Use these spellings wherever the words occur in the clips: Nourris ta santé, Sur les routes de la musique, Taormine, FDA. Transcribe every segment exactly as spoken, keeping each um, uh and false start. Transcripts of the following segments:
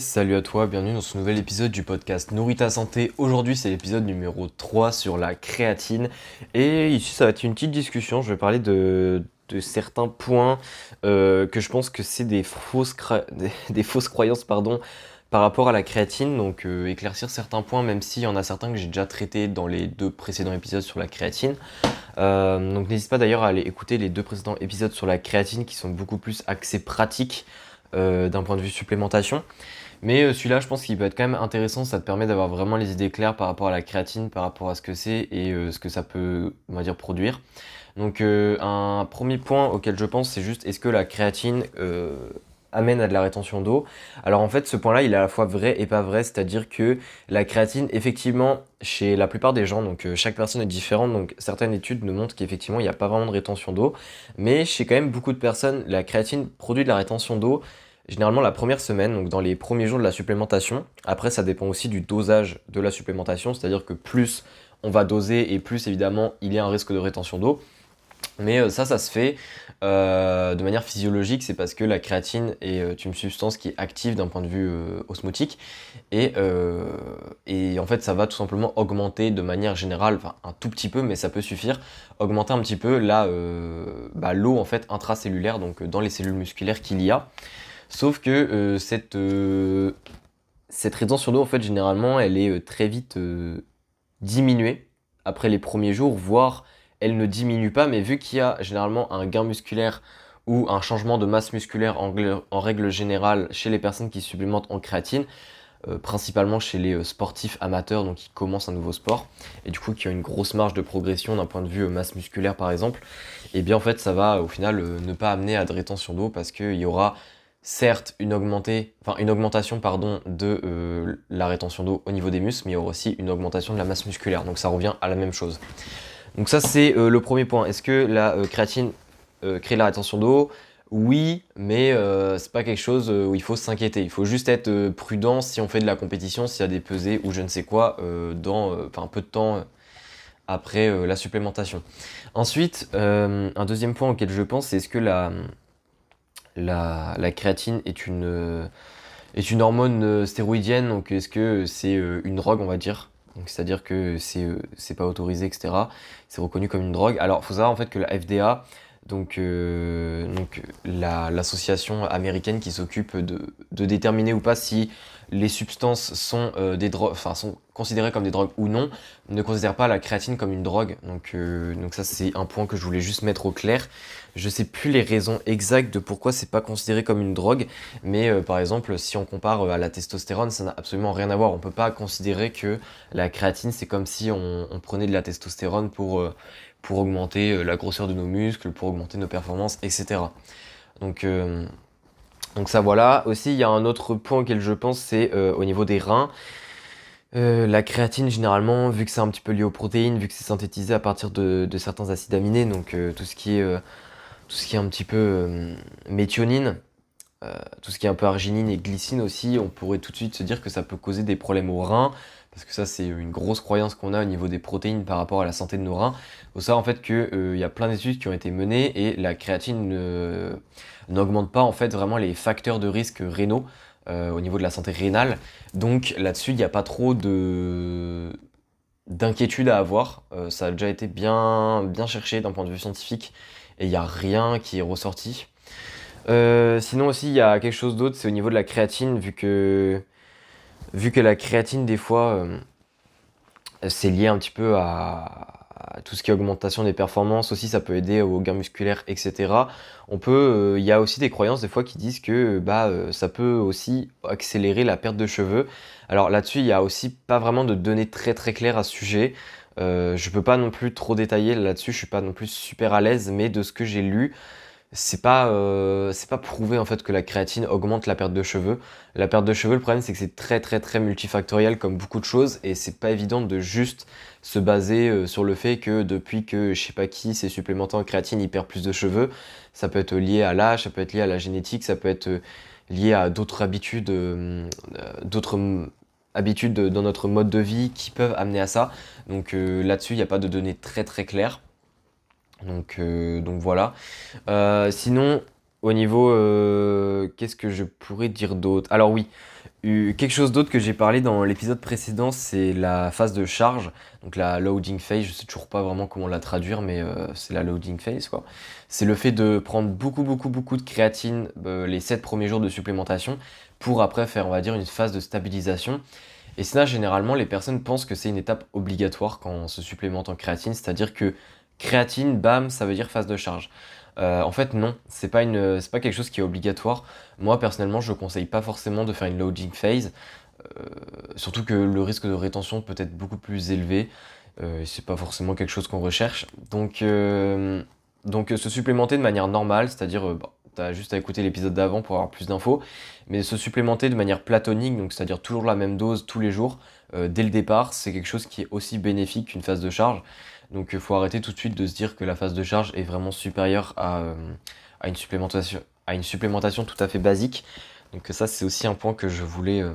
salut à toi, bienvenue dans ce nouvel épisode du podcast Nourris ta santé. Aujourd'hui c'est l'épisode numéro trois sur la créatine et ici ça va être une petite discussion, je vais parler de, de certains points euh, que je pense que c'est des fausses, des, des fausses croyances pardon, par rapport à la créatine, donc euh, éclaircir certains points même s'il y en a certains que j'ai déjà traités dans les deux précédents épisodes sur la créatine. Euh, donc n'hésite pas d'ailleurs à aller écouter les deux précédents épisodes sur la créatine qui sont beaucoup plus axés pratiques Euh, d'un point de vue supplémentation, mais euh, celui-là je pense qu'il peut être quand même intéressant. Ça te permet d'avoir vraiment les idées claires par rapport à la créatine, par rapport à ce que c'est et euh, ce que ça peut, on va dire, produire. Donc euh, un premier point auquel je pense, c'est juste est-ce que la créatine euh, amène à de la rétention d'eau. Alors en fait ce point-là il est à la fois vrai et pas vrai, c'est-à-dire que la créatine effectivement chez la plupart des gens, donc euh, chaque personne est différente, donc certaines études nous montrent qu'effectivement il n'y a pas vraiment de rétention d'eau, mais chez quand même beaucoup de personnes la créatine produit de la rétention d'eau généralement la première semaine, donc dans les premiers jours de la supplémentation. Après ça dépend aussi du dosage de la supplémentation, c'est-à-dire que plus on va doser et plus évidemment il y a un risque de rétention d'eau. Mais ça, ça se fait euh, de manière physiologique, c'est parce que la créatine est une substance qui est active d'un point de vue euh, osmotique et, euh, et en fait ça va tout simplement augmenter de manière générale, enfin un tout petit peu mais ça peut suffire, augmenter un petit peu la, euh, bah, l'eau en fait intracellulaire, donc dans les cellules musculaires qu'il y a. Sauf que euh, cette, euh, cette rétention d'eau en fait généralement elle est très vite euh, diminuée après les premiers jours, voire elle ne diminue pas, mais vu qu'il y a généralement un gain musculaire ou un changement de masse musculaire en, en règle générale chez les personnes qui supplémentent en créatine, euh, principalement chez les euh, sportifs amateurs, donc qui commencent un nouveau sport, et du coup qui ont une grosse marge de progression d'un point de vue euh, masse musculaire par exemple, et bien en fait ça va au final euh, ne pas amener à de rétention d'eau parce qu'il y aura certes une, augmentée, enfin, une augmentation pardon, de euh, la rétention d'eau au niveau des muscles, mais il y aura aussi une augmentation de la masse musculaire, donc ça revient à la même chose. Donc ça c'est euh, le premier point. Est-ce que la euh, créatine euh, crée la rétention d'eau? Oui, mais euh, c'est pas quelque chose où il faut s'inquiéter. Il faut juste être euh, prudent si on fait de la compétition, s'il y a des pesées ou je ne sais quoi euh, dans euh, un peu de temps euh, après euh, la supplémentation. Ensuite, euh, un deuxième point auquel je pense, c'est est-ce que la, la, la créatine est une, euh, est une hormone euh, stéroïdienne? Donc est-ce que c'est euh, une drogue, on va dire? Donc, c'est-à-dire que c'est, euh, c'est pas autorisé, et cetera. C'est reconnu comme une drogue. Alors, il faut savoir en fait que la F D A, donc, euh, donc la, l'association américaine qui s'occupe de, de déterminer ou pas si les substances sont, euh, des dro- sont considérées comme des drogues ou non, ne considère pas la créatine comme une drogue. Donc, euh, donc ça, c'est un point que je voulais juste mettre au clair. Je ne sais plus les raisons exactes de pourquoi c'est pas considéré comme une drogue, mais euh, par exemple, si on compare euh, à la testostérone, ça n'a absolument rien à voir. On peut pas considérer que la créatine, c'est comme si on, on prenait de la testostérone pour, euh, pour augmenter euh, la grosseur de nos muscles, pour augmenter nos performances, et cetera. Donc, euh, donc ça voilà. Aussi, il y a un autre point auquel je pense, c'est euh, au niveau des reins. Euh, la créatine généralement, vu que c'est un petit peu lié aux protéines, vu que c'est synthétisé à partir de, de certains acides aminés, donc euh, tout ce qui est... Euh, tout ce qui est un petit peu euh, méthionine, euh, tout ce qui est un peu arginine et glycine aussi, on pourrait tout de suite se dire que ça peut causer des problèmes aux reins, parce que ça c'est une grosse croyance qu'on a au niveau des protéines par rapport à la santé de nos reins. Il faut savoir en fait qu'il euh, y a plein d'études qui ont été menées et la créatine ne, n'augmente pas en fait vraiment les facteurs de risque rénaux euh, au niveau de la santé rénale. Donc là-dessus, il n'y a pas trop de... d'inquiétude à avoir. Euh, ça a déjà été bien, bien cherché d'un point de vue scientifique. Et il n'y a rien qui est ressorti. Euh, sinon aussi, il y a quelque chose d'autre, c'est au niveau de la créatine, vu que, vu que la créatine, des fois, euh, c'est lié un petit peu à, à tout ce qui est augmentation des performances. Aussi, ça peut aider au gain musculaire, et cetera. On peut, euh, y a aussi des croyances, des fois, qui disent que bah, euh, ça peut aussi accélérer la perte de cheveux. Alors là-dessus, il n'y a aussi pas vraiment de données très très claires à ce sujet. Euh, je peux pas non plus trop détailler là-dessus, je suis pas non plus super à l'aise, mais de ce que j'ai lu, c'est pas, euh, c'est pas prouvé en fait que la créatine augmente la perte de cheveux. La perte de cheveux, le problème c'est que c'est très très très multifactoriel comme beaucoup de choses et c'est pas évident de juste se baser euh, sur le fait que depuis que je sais pas qui s'est supplémenté en créatine, il perd plus de cheveux. Ça peut être lié à l'âge, ça peut être lié à la génétique, ça peut être euh, lié à d'autres habitudes, euh, d'autres... habitudes dans notre mode de vie qui peuvent amener à ça. Donc euh, là-dessus, il n'y a pas de données très très claires. Donc, euh, donc voilà. Euh, sinon, Au niveau, euh, qu'est-ce que je pourrais dire d'autre? Alors oui, euh, quelque chose d'autre que j'ai parlé dans l'épisode précédent, c'est la phase de charge, donc la loading phase, je sais toujours pas vraiment comment la traduire, mais euh, c'est la loading phase quoi. C'est le fait de prendre beaucoup beaucoup beaucoup de créatine euh, les sept premiers jours de supplémentation pour après faire, on va dire, une phase de stabilisation. Et ça, généralement, les personnes pensent que c'est une étape obligatoire quand on se supplémente en créatine, c'est-à-dire que créatine, bam, ça veut dire phase de charge. Euh, en fait non, c'est pas, une, c'est pas quelque chose qui est obligatoire. Moi personnellement je conseille pas forcément de faire une loading phase, euh, surtout que le risque de rétention peut être beaucoup plus élevé, euh, c'est pas forcément quelque chose qu'on recherche. Donc, euh, donc se supplémenter de manière normale, c'est-à-dire euh, bah, t'as juste à écouter l'épisode d'avant pour avoir plus d'infos, mais se supplémenter de manière platonique, donc c'est-à-dire toujours la même dose tous les jours, euh, dès le départ, c'est quelque chose qui est aussi bénéfique qu'une phase de charge. Donc il faut arrêter tout de suite de se dire que la phase de charge est vraiment supérieure à, euh, à, une, supplémentation, à une supplémentation tout à fait basique. Donc ça c'est aussi un point que je voulais euh,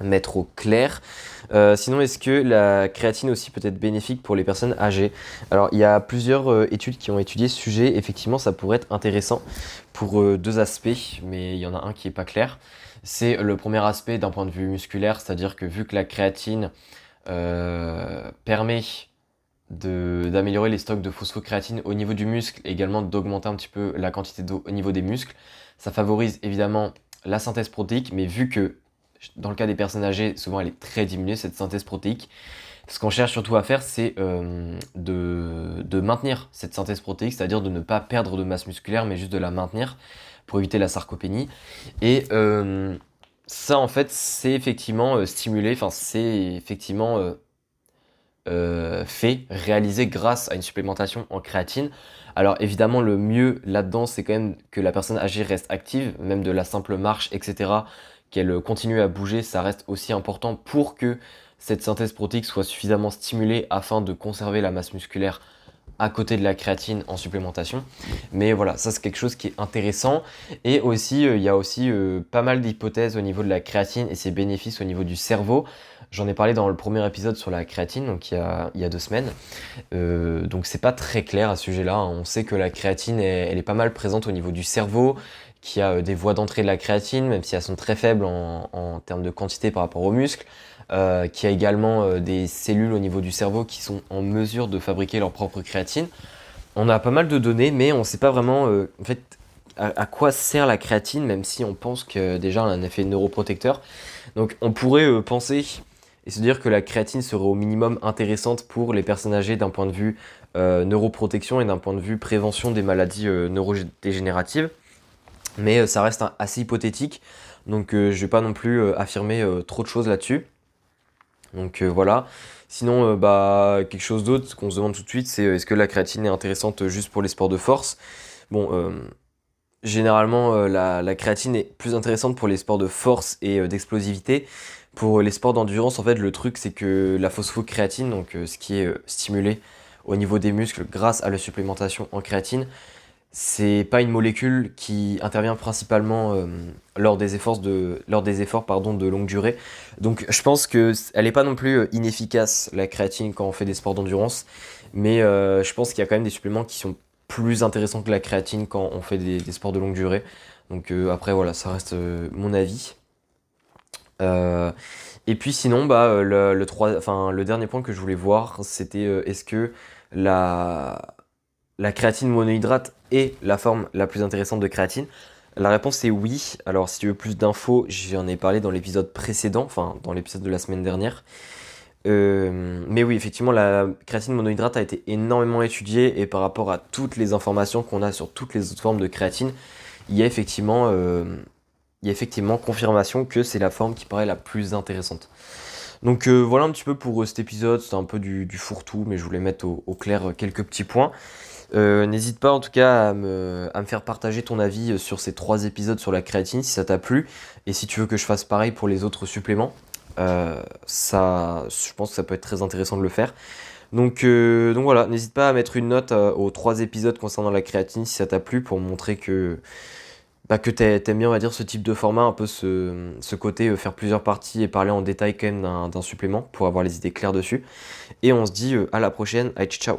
mettre au clair. Euh, sinon, est-ce que la créatine aussi peut être bénéfique pour les personnes âgées? Alors il y a plusieurs euh, études qui ont étudié ce sujet. Effectivement ça pourrait être intéressant pour euh, deux aspects, mais il y en a un qui n'est pas clair. C'est le premier aspect d'un point de vue musculaire, c'est-à-dire que vu que la créatine euh, permet... De, d'améliorer les stocks de phosphocréatine au niveau du muscle, également d'augmenter un petit peu la quantité d'eau au niveau des muscles. Ça favorise évidemment la synthèse protéique, mais vu que dans le cas des personnes âgées, souvent elle est très diminuée cette synthèse protéique, ce qu'on cherche surtout à faire c'est euh, de, de maintenir cette synthèse protéique, c'est-à-dire de ne pas perdre de masse musculaire mais juste de la maintenir pour éviter la sarcopénie. Et euh, ça en fait c'est effectivement euh, stimulé, enfin c'est effectivement... Euh, Euh, fait, réalisé grâce à une supplémentation en créatine. Alors évidemment le mieux là-dedans c'est quand même que la personne âgée reste active, même de la simple marche etc, qu'elle continue à bouger, ça reste aussi important pour que cette synthèse protéique soit suffisamment stimulée afin de conserver la masse musculaire à côté de la créatine en supplémentation. Mais voilà, ça c'est quelque chose qui est intéressant. Et aussi il euh, y a aussi euh, pas mal d'hypothèses au niveau de la créatine et ses bénéfices au niveau du cerveau. J'en ai parlé dans le premier épisode sur la créatine, donc il y a, il y a deux semaines. Euh, donc c'est pas très clair à ce sujet-là. On sait que la créatine, est, elle est pas mal présente au niveau du cerveau, qu'il y a des voies d'entrée de la créatine, même si elles sont très faibles en, en termes de quantité par rapport aux muscles, euh, qu'il y a également euh, des cellules au niveau du cerveau qui sont en mesure de fabriquer leur propre créatine. On a pas mal de données, mais on sait pas vraiment euh, en fait, à, à quoi sert la créatine, même si on pense que déjà elle a un effet neuroprotecteur. Donc on pourrait euh, penser... et se dire que la créatine serait au minimum intéressante pour les personnes âgées d'un point de vue euh, neuroprotection et d'un point de vue prévention des maladies euh, neurodégénératives. Mais euh, ça reste un, assez hypothétique, donc euh, je ne vais pas non plus euh, affirmer euh, trop de choses là-dessus. Donc euh, voilà. Sinon, euh, bah, quelque chose d'autre qu'on se demande tout de suite, c'est euh, est-ce que la créatine est intéressante juste pour les sports de force? Bon... Euh, Généralement, euh, la, la créatine est plus intéressante pour les sports de force et euh, d'explosivité. Pour les sports d'endurance, en fait, le truc, c'est que la phosphocréatine, donc euh, ce qui est euh, stimulé au niveau des muscles grâce à la supplémentation en créatine, c'est pas une molécule qui intervient principalement euh, lors des efforts, de, lors des efforts pardon, de longue durée. Donc, je pense qu'elle n'est pas non plus inefficace, la créatine, quand on fait des sports d'endurance. Mais euh, je pense qu'il y a quand même des suppléments qui sont plus intéressant que la créatine quand on fait des, des sports de longue durée. Donc euh, après voilà, ça reste euh, mon avis. Euh, et puis sinon, bah, le, le, trois, le dernier point que je voulais voir, c'était euh, est-ce que la, la créatine monohydrate est la forme la plus intéressante de créatine? La réponse est oui. Alors si tu veux plus d'infos, j'en ai parlé dans l'épisode précédent, enfin dans l'épisode de la semaine dernière. Euh, mais oui, effectivement, la créatine monohydrate a été énormément étudiée et par rapport à toutes les informations qu'on a sur toutes les autres formes de créatine, il y a effectivement, euh, il y a effectivement confirmation que c'est la forme qui paraît la plus intéressante. Donc euh, voilà un petit peu pour euh, cet épisode, c'était un peu du, du fourre-tout, mais je voulais mettre au, au clair quelques petits points. Euh, n'hésite pas en tout cas à me, à me faire partager ton avis sur ces trois épisodes sur la créatine si ça t'a plu et si tu veux que je fasse pareil pour les autres suppléments. Euh, ça, je pense que ça peut être très intéressant de le faire. Donc, euh, donc voilà, n'hésite pas à mettre une note euh, aux trois épisodes concernant la créatine si ça t'a plu, pour montrer que, bah, que t'aimes bien, on va dire, ce type de format, un peu ce, ce côté euh, faire plusieurs parties et parler en détail quand même d'un, d'un supplément pour avoir les idées claires dessus. Et on se dit euh, à la prochaine, allez, ciao.